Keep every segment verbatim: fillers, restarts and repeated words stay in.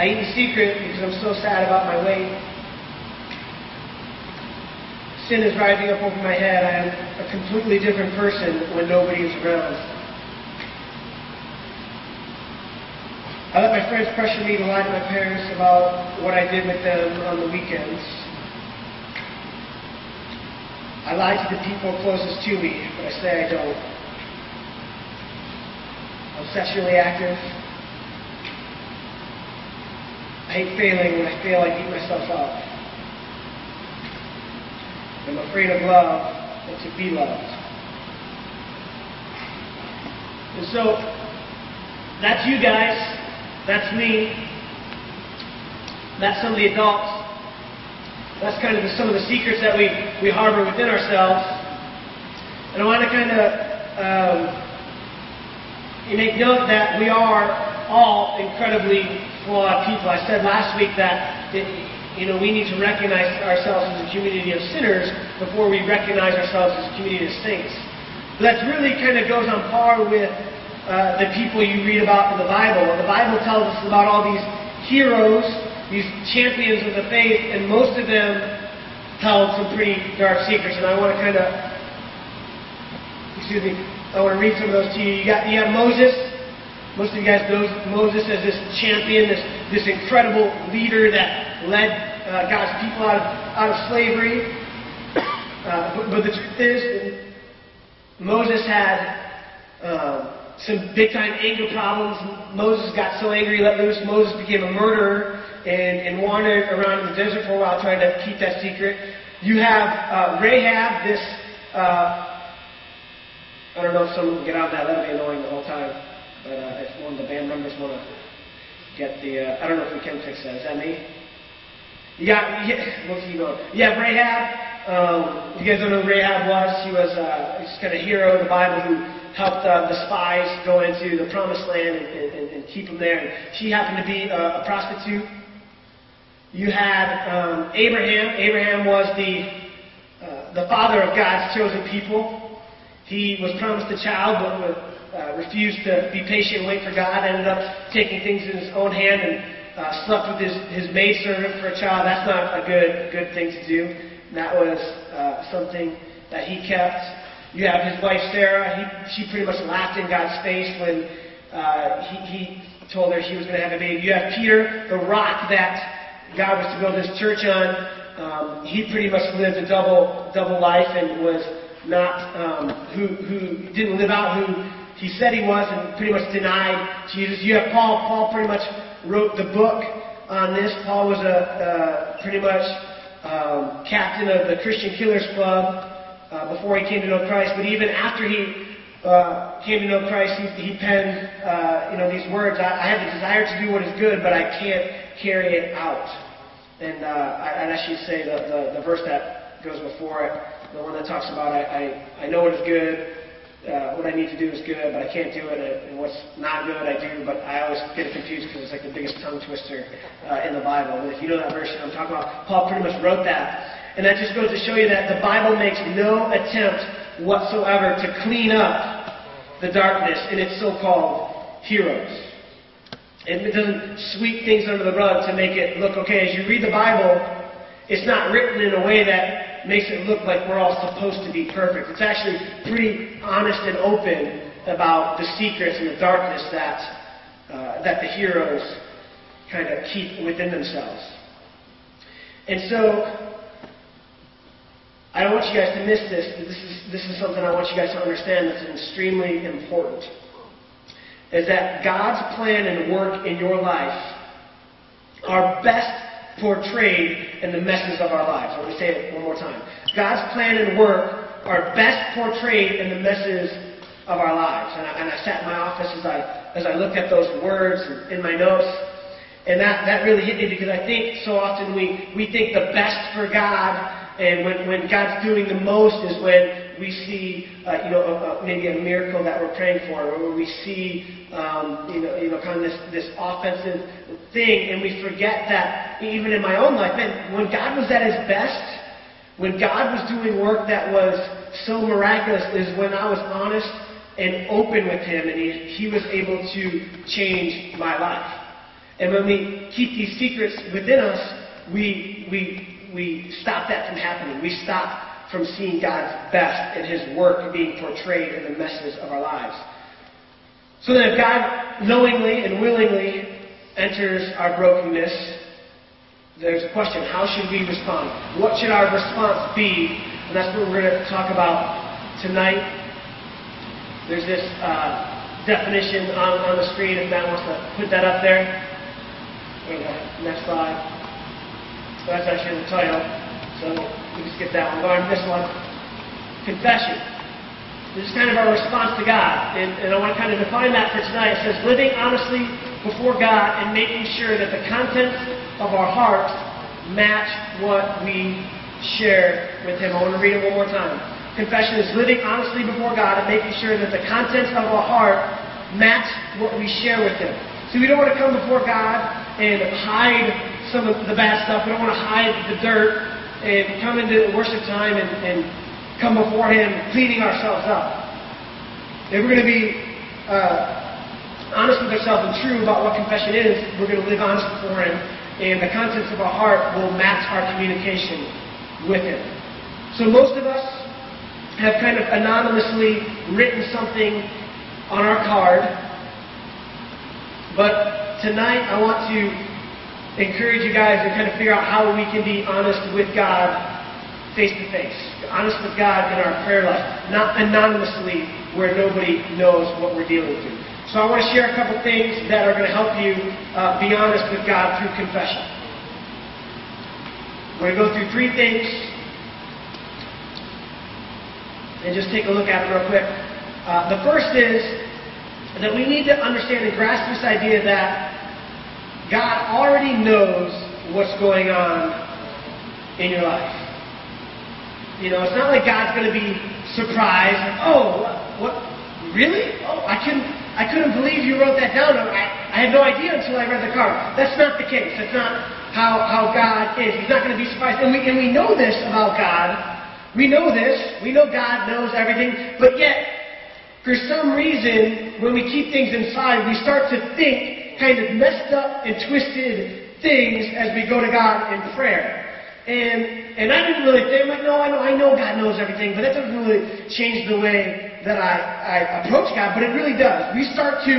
I eat in secret because I'm so sad about my weight. Sin is rising up over my head. I am a completely different person when nobody is around. I let my friends pressure me to lie to my parents about what I did with them on the weekends. I lie to the people closest to me, but I say I don't. I'm sexually active. I hate failing. When I fail, I beat myself up. I'm afraid of love and to be loved. And so, that's you guys. That's me. That's some of the adults. That's kind of some of the secrets that we, we harbor within ourselves. And I want to kind of um, make note that we are all incredibly flawed people. I said last week that, that you know we need to recognize ourselves as a community of sinners before we recognize ourselves as a community of saints. But that really kind of goes on par with uh, the people you read about in the Bible. The Bible tells us about all these heroes, these champions of the faith, and most of them tell some pretty dark secrets. And I want to kind of, excuse me, I want to read some of those to you. You got you got Moses. Most of you guys know Moses as this champion, this, this incredible leader that led uh, God's people out of, out of slavery. Uh, but, but the truth is, Moses had uh, some big-time anger problems. Moses got so angry, let loose. Moses became a murderer and, and wandered around in the desert for a while trying to keep that secret. You have uh, Rahab, this, uh, I don't know if someone can get out of that. That'll be annoying the whole time. But uh, if one of the band members want to get the, uh, I don't know if we can fix that. Is that me? You got, yeah, we'll keep going. You have Rahab. Um, you guys don't know who Rahab was. She was uh, just kind of a hero in the Bible who helped uh, the spies go into the promised land and, and, and keep them there. And she happened to be uh, a prostitute. You had um, Abraham. Abraham was the, uh, the father of God's chosen people. He was promised a child, but with Uh, refused to be patient and wait for God, ended up taking things in his own hand and uh, slept with his, his maidservant for a child. That's not a good good thing to do. That was uh, something that he kept. You have his wife Sarah. He, she pretty much laughed in God's face when uh, he, he told her she was going to have a baby. You have Peter, the rock that God was to build his church on. Um, he pretty much lived a double double life and was not um, who who didn't live out who he said he was, and pretty much denied Jesus. You have Paul. Paul pretty much wrote the book on this. Paul was a uh, pretty much um, captain of the Christian Killers Club uh, before he came to know Christ. But even after he uh, came to know Christ, he, he penned uh, you know these words: I, "I have the desire to do what is good, but I can't carry it out." And uh, I'd actually say the, the the verse that goes before it, the one that talks about I I, I know what is good. Uh, what I need to do is good, but I can't do it, and what's not good I do, but I always get it confused because it's like the biggest tongue twister uh, in the Bible. And if you know that verse I'm talking about, Paul pretty much wrote that. And that just goes to show you that the Bible makes no attempt whatsoever to clean up the darkness in its so-called heroes. It doesn't sweep things under the rug to make it look okay. As you read the Bible, it's not written in a way that makes it look like we're all supposed to be perfect. It's actually pretty honest and open about the secrets and the darkness that uh, that the heroes kind of keep within themselves. And so, I don't want you guys to miss this. This is this is something I want you guys to understand that's extremely important. Is that God's plan and work in your life are best portrayed in the messes of our lives. Let me say it one more time. God's plan and work are best portrayed in the messes of our lives. And I, and I sat in my office as I as I looked at those words in my notes, and that, that really hit me because I think so often we, we think the best for God, and when, when God's doing the most is when we see uh, you know a, a, maybe a miracle that we're praying for, or we see um, you know you know kind of this, this offensive thing, and we forget that. Even in my own life, man, when God was at his best, when God was doing work that was so miraculous, is when I was honest and open with him, and he, he was able to change my life. And when we keep these secrets within us, we, we, we stop that from happening. We stop from seeing God's best and His work being portrayed in the messages of our lives. So that if God knowingly and willingly enters our brokenness, there's a question, how should we respond? What should our response be? And that's what we're going to talk about tonight. There's this uh, definition on, on the screen, if Matt wants to put that up there. Wait, next slide. So that's actually the title. So we can skip that one. Go on to this one. Confession. This is kind of our response to God. And, and I want to kind of define that for tonight. It says, living honestly before God and making sure that the contents of our hearts match what we share with Him. I want to read it one more time. Confession is living honestly before God and making sure that the contents of our heart match what we share with Him. So we don't want to come before God and hide some of the bad stuff. We don't want to hide the dirt and come into worship time and, and come before Him cleaning ourselves up. If we're going to be uh, honest with ourselves and true about what confession is, we're going to live honest before Him, and the contents of our heart will match our communication with Him. So most of us have kind of anonymously written something on our card, but tonight I want to encourage you guys to kind of figure out how we can be honest with God face-to-face, honest with God in our prayer life, not anonymously where nobody knows what we're dealing with. So I want to share a couple things that are going to help you uh, be honest with God through confession. We're going to go through three things and just take a look at it real quick. Uh, the first is that we need to understand and grasp this idea that God already knows what's going on in your life. You know, it's not like God's going to be surprised. Oh, what? Really? Oh, I couldn't, I couldn't believe you wrote that down. I, I had no idea until I read the card. That's not the case. That's not how, how God is. He's not going to be surprised. And we, and we know this about God. We know this. We know God knows everything. But yet, for some reason, when we keep things inside, we start to think kind of messed up and twisted things as we go to God in prayer. And and I didn't really think, like, no, I know, I know God knows everything, but that doesn't really change the way that I, I approach God, but it really does. We start to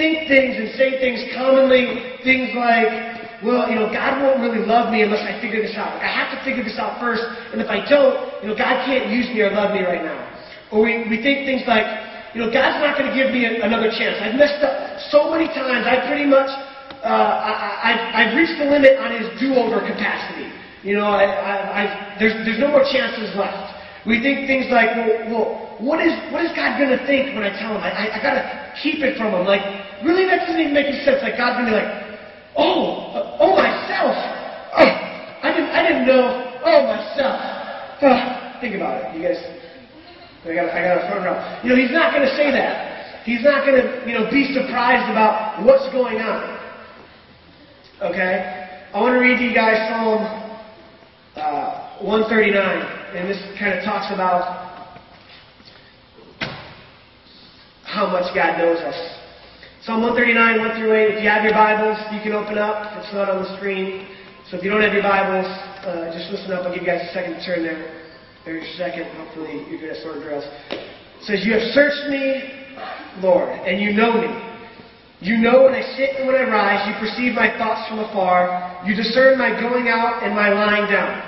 think things and say things commonly, things like, well, you know, God won't really love me unless I figure this out. Like, I have to figure this out first, and if I don't, you know, God can't use me or love me right now. Or we, we think things like, you know, God's not going to give me a, another chance. I've messed up so many times, I pretty much, uh, I, I, I've reached the limit on His do-over capacity. You know, I, I, I, there's, there's no more chances left. We think things like, well, well what is what is God going to think when I tell Him? I, I, I got to keep it from Him. Like, really, that doesn't even make any sense. Like, God's going to be like, oh, uh, oh, myself. Oh, I didn't I didn't know. Oh, myself. Oh, think about it, you guys. I got I got a front row. You know, He's not going to say that. He's not going to, you know, be surprised about what's going on. Okay? I want to read to you guys Psalm Uh, one thirty-nine, and this kind of talks about how much God knows us. Psalm one thirty-nine, one through eight, if you have your Bibles, you can open up. It's not on the screen. So if you don't have your Bibles, uh, just listen up. I'll give you guys a second to turn there. There's a second. Hopefully you're good at sword drills. It says, you have searched me, Lord, and you know me. You know when I sit and when I rise. You perceive my thoughts from afar. You discern my going out and my lying down.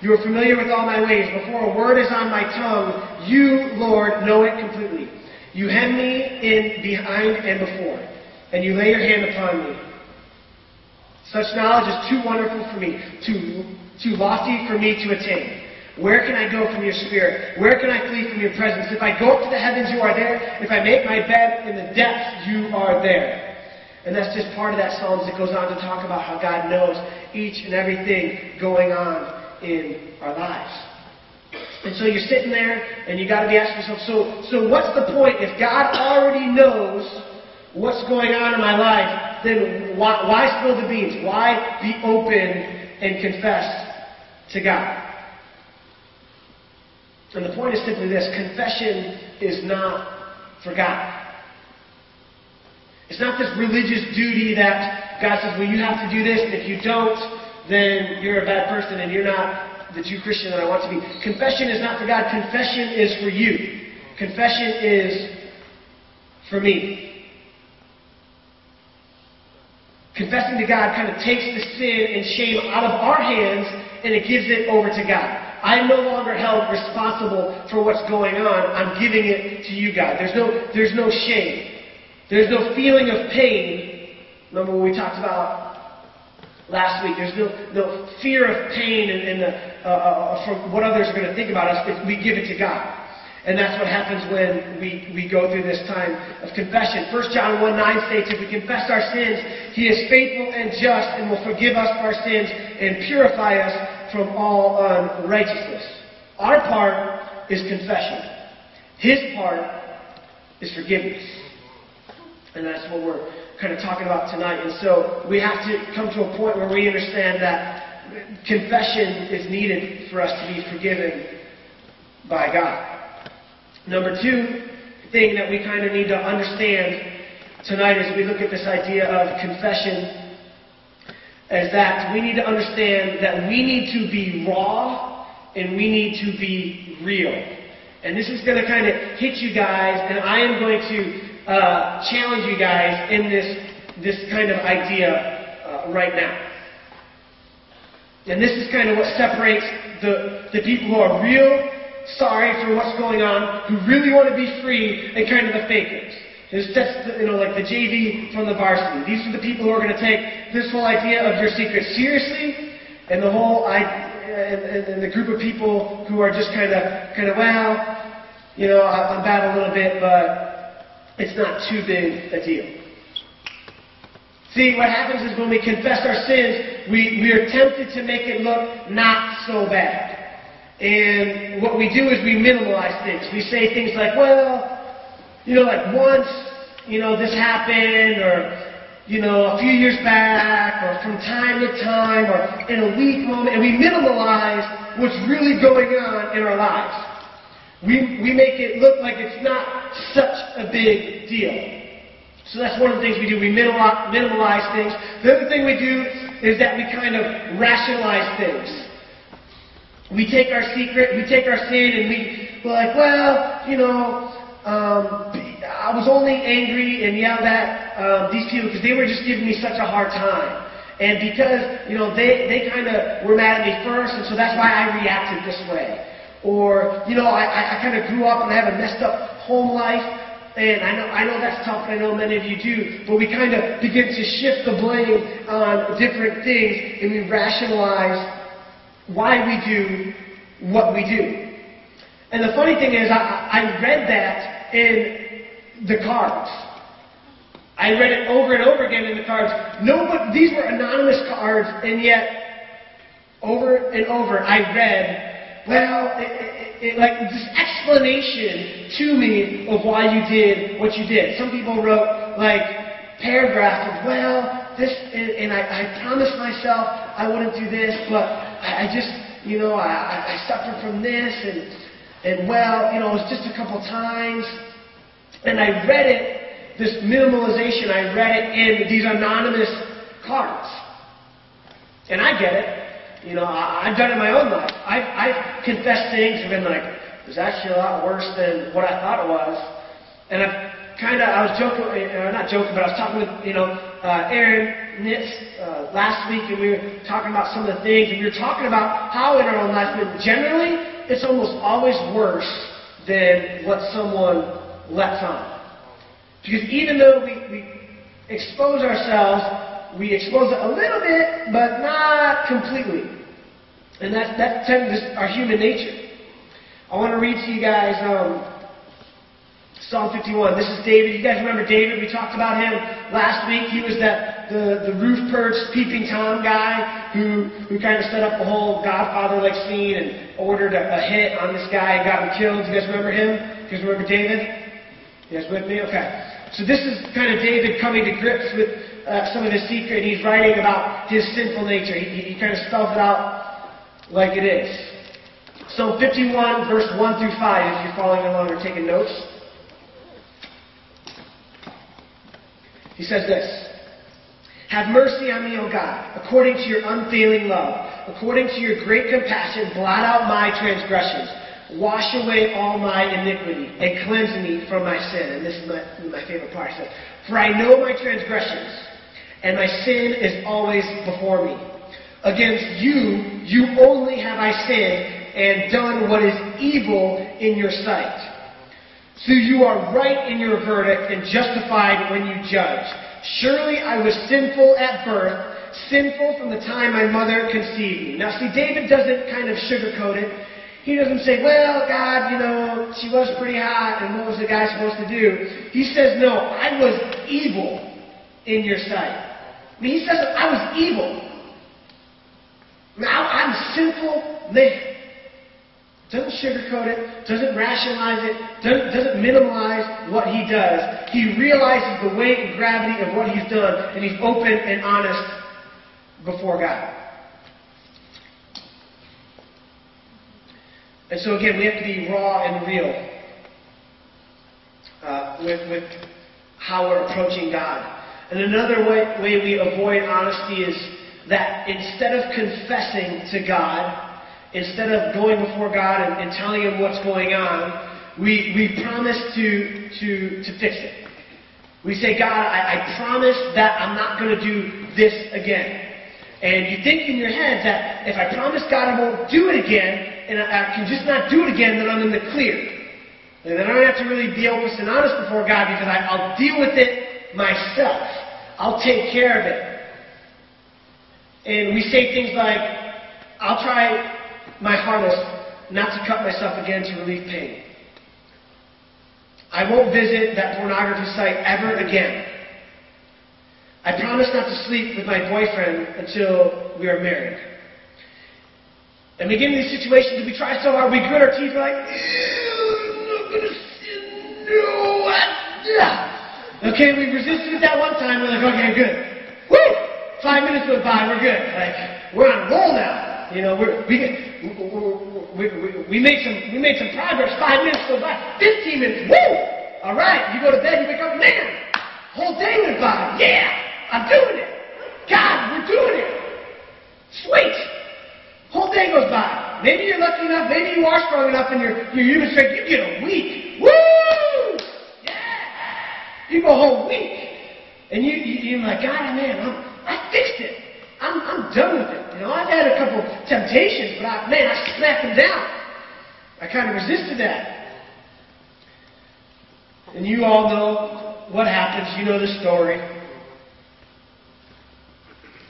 You are familiar with all my ways. Before a word is on my tongue, you, Lord, know it completely. You hem me in behind and before, and you lay your hand upon me. Such knowledge is too wonderful for me, too, too lofty for me to attain. Where can I go from your spirit? Where can I flee from your presence? If I go up to the heavens, you are there. If I make my bed in the depths, you are there. And that's just part of that psalm that goes on to talk about how God knows each and everything going on in our lives. And so you're sitting there, and you got to be asking yourself, so, so what's the point? If God already knows what's going on in my life, then why, why spill the beans? Why be open and confess to God? And the point is simply this. Confession is not for God. It's not this religious duty that God says, well, you have to do this, and if you don't, then you're a bad person and you're not the true Christian that I want to be. Confession is not for God. Confession is for you. Confession is for me. Confessing to God kind of takes the sin and shame out of our hands and it gives it over to God. I'm no longer held responsible for what's going on. I'm giving it to you, God. There's no, there's no shame. There's no feeling of pain. Remember what we talked about last week? There's no, no fear of pain and, and the, uh, uh, from what others are going to think about us if we give it to God. And that's what happens when we, we go through this time of confession. First John one nine states, if we confess our sins, He is faithful and just and will forgive us our sins and purify us from all unrighteousness. Our part is confession. His part is forgiveness. And that's what we're kind of talking about tonight. And so we have to come to a point where we understand that confession is needed for us to be forgiven by God. Number two thing that we kind of need to understand tonight as we look at this idea of confession is that we need to understand that we need to be raw and we need to be real. And this is going to kind of hit you guys, and I am going to uh, challenge you guys in this this kind of idea uh, right now. And this is kind of what separates the, the people who are real, sorry for what's going on, who really want to be free, and kind of the fakers. It's just, you know, like the J V from the varsity. These are the people who are going to take this whole idea of your secret seriously, and the whole, I, and, and the group of people who are just kind of, kind of, well, you know, I'm bad a little bit, but it's not too big a deal. See, what happens is when we confess our sins, we, we are tempted to make it look not so bad. And what we do is we minimalize things. We say things like, well, you know, like once, you know, this happened, or, you know, a few years back, or from time to time, or in a weak moment. And we minimalize what's really going on in our lives. We, we make it look like it's not such a big deal. So that's one of the things we do. We minimalize, minimalize things. The other thing we do is that we kind of rationalize things. We take our secret, we take our sin, and we, we're like, well, you know, um, I was only angry and yelled at uh, these people because they were just giving me such a hard time. And because, you know, they, they kind of were mad at me first, and so that's why I reacted this way. Or, you know, I, I kind of grew up and I have a messed up home life, and I know, I know that's tough, and I know many of you do, but we kind of begin to shift the blame on different things, and we rationalize why we do what we do. And the funny thing is, I, I read that in the cards. I read it over and over again in the cards. No, but these were anonymous cards, and yet, over and over, I read, well, it, it, it, like this explanation to me of why you did what you did. Some people wrote, like, paragraphs of, well, this, and, and I, I promised myself I wouldn't do this, but I just, you know, I, I suffered from this, and, and well, you know, it was just a couple times. And I read it, this minimalization, I read it in these anonymous cards. And I get it. You know, I, I've done it in my own life. I've, I've confessed things and been like, it was actually a lot worse than what I thought it was. And I've kind of, I was joking, or not joking, but I was talking with, you know, Uh, Aaron Nitz uh, last week, and we were talking about some of the things, and we were talking about how in our own life, but generally, it's almost always worse than what someone lets on. Because even though we, we expose ourselves, we expose it a little bit, but not completely. And that, that's just our human nature. I want to read to you guys um, Psalm fifty-one. This is David. You guys remember David? We talked about him last week. He was that the, the roof perch, peeping Tom guy who, who kind of set up the whole Godfather-like scene and ordered a, a hit on this guy and got him killed. You guys remember him? You guys remember David? You guys with me? Okay. So this is kind of David coming to grips with uh, some of his secret. He's writing about his sinful nature. He, he kind of spells it out like it is. Psalm fifty-one, verse one through five, if you're following along or taking notes. He says this, Have mercy on me, O God, according to your unfailing love. According to your great compassion, blot out my transgressions. Wash away all my iniquity and cleanse me from my sin. And this is my, my favorite part. It says, for I know my transgressions, and my sin is always before me. Against you, you only have I sinned and done what is evil in your sight. So you are right in your verdict and justified when you judge. Surely I was sinful at birth, sinful from the time my mother conceived me. Now see, David doesn't kind of sugarcoat it. He doesn't say, well, God, you know, she was pretty hot, and what was the guy supposed to do? He says, no, I was evil in your sight. I mean, he says, I was evil. Now, I'm a sinful man. Doesn't sugarcoat it, doesn't rationalize it, doesn't, doesn't minimize what he does. He realizes the weight and gravity of what he's done, and he's open and honest before God. And so again, we have to be raw and real uh, with, with how we're approaching God. And another way, way we avoid honesty is that instead of confessing to God, instead of going before God and, and telling Him what's going on, we, we promise to, to, to fix it. We say, God, I, I promise that I'm not going to do this again. And you think in your head that if I promise God I won't do it again, and I, I can just not do it again, then I'm in the clear. And then I don't have to really be open and honest before God because I, I'll deal with it myself. I'll take care of it. And we say things like, I'll try my hardest not to cut myself again to relieve pain. I won't visit that pornography site ever again. I promise not to sleep with my boyfriend until we are married. And we get in these situations, we try so hard, we grit our teeth, we're like, I'm not going to sin, no, I, okay, we resisted it that one time, we're like, okay, good. Woo! Five minutes went by, we're good. Like, we're on a roll now. You know, we're, we, we, we, we, made some, we made some progress, five minutes went by, fifteen minutes, woo! All right, you go to bed, you wake up, man, whole day went by, yeah! I'm doing it. God, we're doing it. Sweet. Whole day goes by. Maybe you're lucky enough. Maybe you are strong enough in your, your human strength. You get a week. Woo! Yeah! You go home week. And you, you, you're like, God, man, I'm, I fixed it. I'm, I'm done with it. You know, I've had a couple temptations, but I, man, I slapped them down. I kind of resisted that. And you all know what happens. You know the story.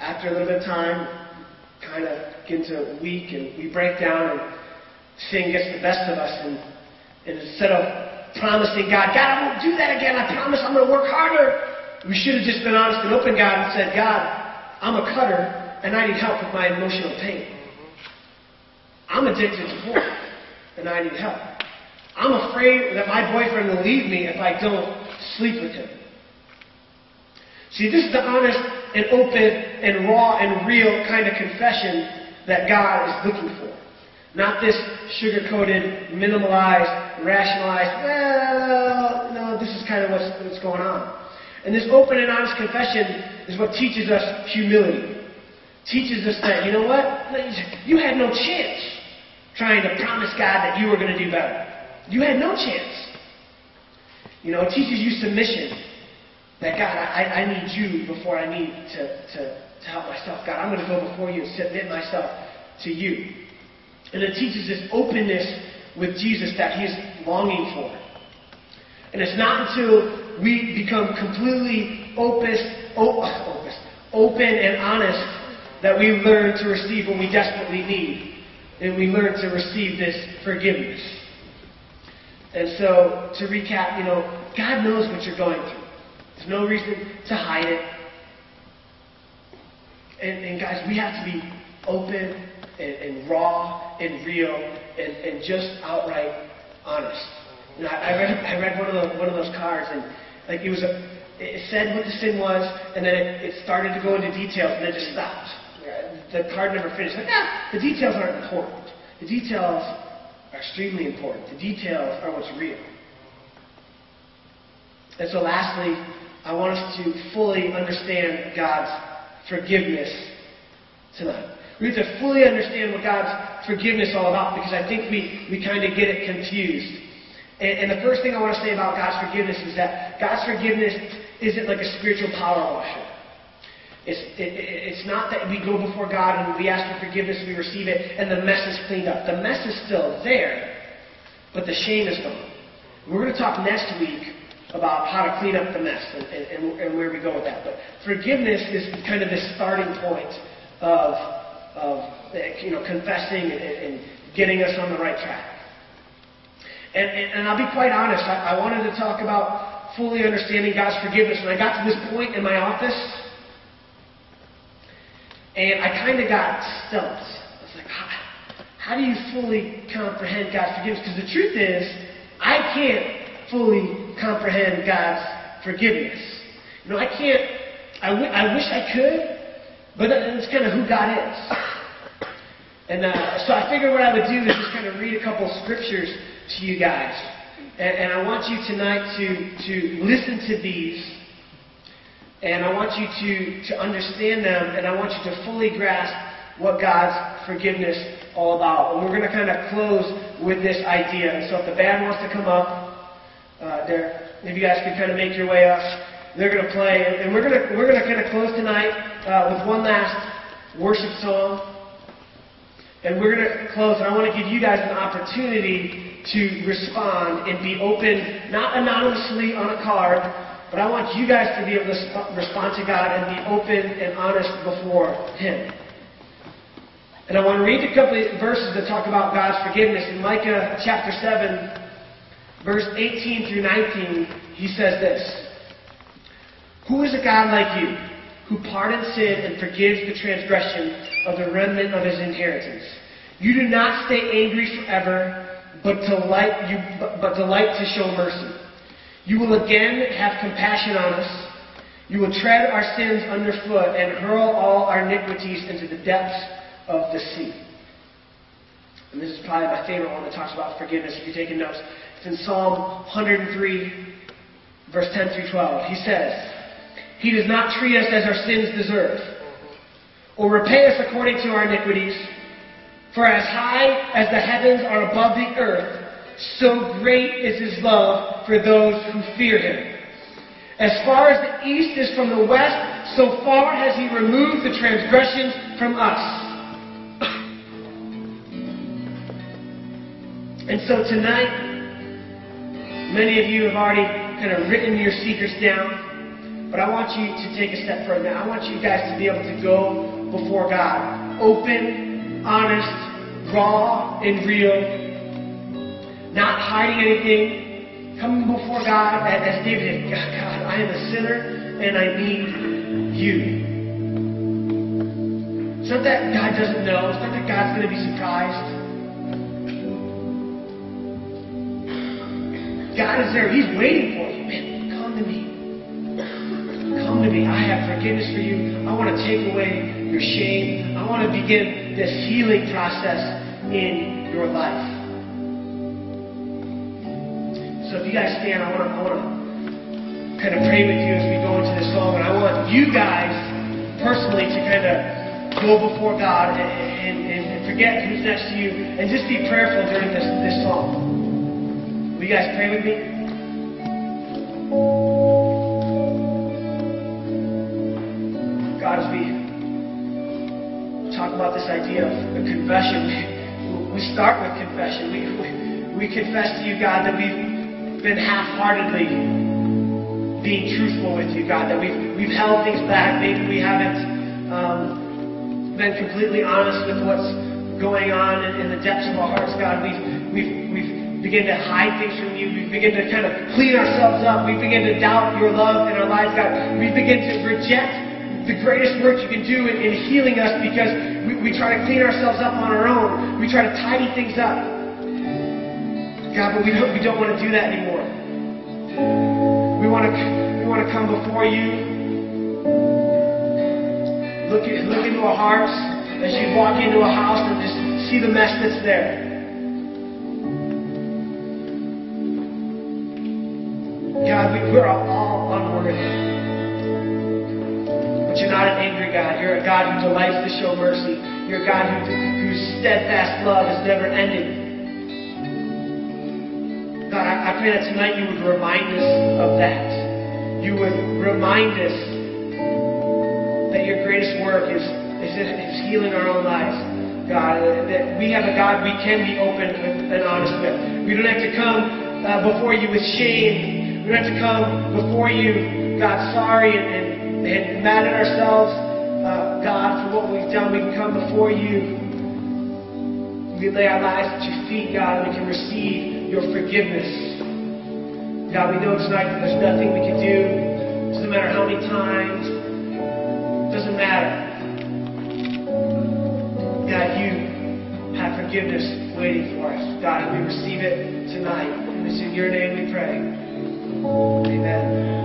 After a little bit of time, kind of get into a week, and we break down, and sin gets the best of us. And, and instead of promising God, God, I won't do that again. I promise I'm going to work harder. We should have just been honest and open, God, and said, God, I'm a cutter, and I need help with my emotional pain. I'm addicted to porn, and I need help. I'm afraid that my boyfriend will leave me if I don't sleep with him. See, this is the honest and open and raw and real kind of confession that God is looking for. Not this sugar-coated, minimalized, rationalized, well, no, this is kind of what's, what's going on. And this open and honest confession is what teaches us humility. Teaches us that, you know what? You had no chance trying to promise God that you were going to do better. You had no chance. You know, it teaches you submission. That, God, I, I need you before I need to, to, to help myself. God, I'm going to go before you and submit myself to you. And it teaches this openness with Jesus that He is longing for. And it's not until we become completely opus, opus, open and honest that we learn to receive what we desperately need. And we learn to receive this forgiveness. And so, to recap, you know, God knows what you're going through. There's no reason to hide it. And, and guys, we have to be open and, and raw and real and, and just outright honest. And I, I read I read one of the, one of those cards, and like it was a, it said what the sin was, and then it, it started to go into details, and then it just stopped. The card never finished. Like, ah, the details aren't important. The details are extremely important. The details are what's real. And so, lastly, I want us to fully understand God's forgiveness tonight. We have to fully understand what God's forgiveness is all about, because I think we, we kind of get it confused. And, and the first thing I want to say about God's forgiveness is that God's forgiveness isn't like a spiritual power washer. It's, it, it's not that we go before God and we ask for forgiveness, we receive it, and the mess is cleaned up. The mess is still there, but the shame is gone. We're going to talk next week about how to clean up the mess and, and, and where we go with that. But forgiveness is kind of the starting point of, of you know, confessing and, and getting us on the right track. And, and, and I'll be quite honest, I, I wanted to talk about fully understanding God's forgiveness. When I got to this point in my office, and I kind of got stumped. I was like, how, how do you fully comprehend God's forgiveness? Because the truth is, I can't fully comprehend God's forgiveness. You know, I can't, I, w- I wish I could, but that's kind of who God is. And uh, so I figured what I would do is just kind of read a couple scriptures to you guys. And, and I want you tonight to, to listen to these. And I want you to, to understand them. And I want you to fully grasp what God's forgiveness is all about. And we're going to kind of close with this idea. And so if the band wants to come up, uh, there, if you guys can kind of make your way up, they're going to play. And we're going to, we're going to kind of close tonight uh, with one last worship song. And we're going to close, and I want to give you guys an opportunity to respond and be open, not anonymously on a card, but I want you guys to be able to sp- respond to God and be open and honest before Him. And I want to read a couple of verses that talk about God's forgiveness. In Micah chapter seven, verse eighteen through nineteen, he says this: "Who is a God like you, who pardons sin and forgives the transgression of the remnant of his inheritance? You do not stay angry forever, but delight, you, but delight to show mercy. You will again have compassion on us. You will tread our sins underfoot and hurl all our iniquities into the depths of the sea." And this is probably my favorite one that talks about forgiveness. If you're taking notes, it's in Psalm one oh three, verse ten through twelve. He says, "He does not treat us as our sins deserve, or repay us according to our iniquities. For as high as the heavens are above the earth, so great is his love for those who fear him. As far as the east is from the west, so far has he removed the transgressions from us." And so tonight, many of you have already kind of written your secrets down, but I want you to take a step further. I want you guys to be able to go before God, open, honest, raw, and real, not hiding anything, coming before God as David did. God, I am a sinner and I need you. It's not that God doesn't know. It's not that God's going to be surprised. God is there. He's waiting for you. Man, come to me. Come to me. I have forgiveness for you. I want to take away your shame. I want to begin this healing process in your life. So if you guys stand, I want to, I want to kind of pray with you as we go into this song. And I want you guys personally to kind of go before God and, and, and forget who's next to you and just be prayerful during this, this song. Will you guys pray with me? God, as we talk about this idea of confession, we start with confession. We, we, we confess to you, God, that we've been half-heartedly being truthful with you, God, that we've, we've held things back. Maybe we haven't um, been completely honest with what's going on in, in the depths of our hearts, God. We've, we've, we've begin to hide things from you. We begin to kind of clean ourselves up. We begin to doubt your love in our lives, God. We begin to reject the greatest work you can do in, in healing us, because we, we try to clean ourselves up on our own. We try to tidy things up. God, but we don't, we don't want to do that anymore. We want to we want to come before you. Look, look into our hearts as you walk into a house and just see the mess that's there. God, we, we're all unworthy. But you're not an angry God. You're a God who delights to show mercy. You're a God who, whose steadfast love is never ending. God, I, I pray that tonight you would remind us of that. You would remind us that your greatest work is, is, is healing our own lives. God, that we have a God we can be open and honest with. We don't have to come uh, before you with shame. We don't have to come before you, God, sorry and, and and mad at ourselves, uh, God, for what we've done. We can come before you. We lay our lives at your feet, God, and we can receive your forgiveness. God, we know tonight that there's nothing we can do. It doesn't matter how many times. It doesn't matter. God, you have forgiveness waiting for us. God, and we receive it tonight. And it's in your name we pray. Amen.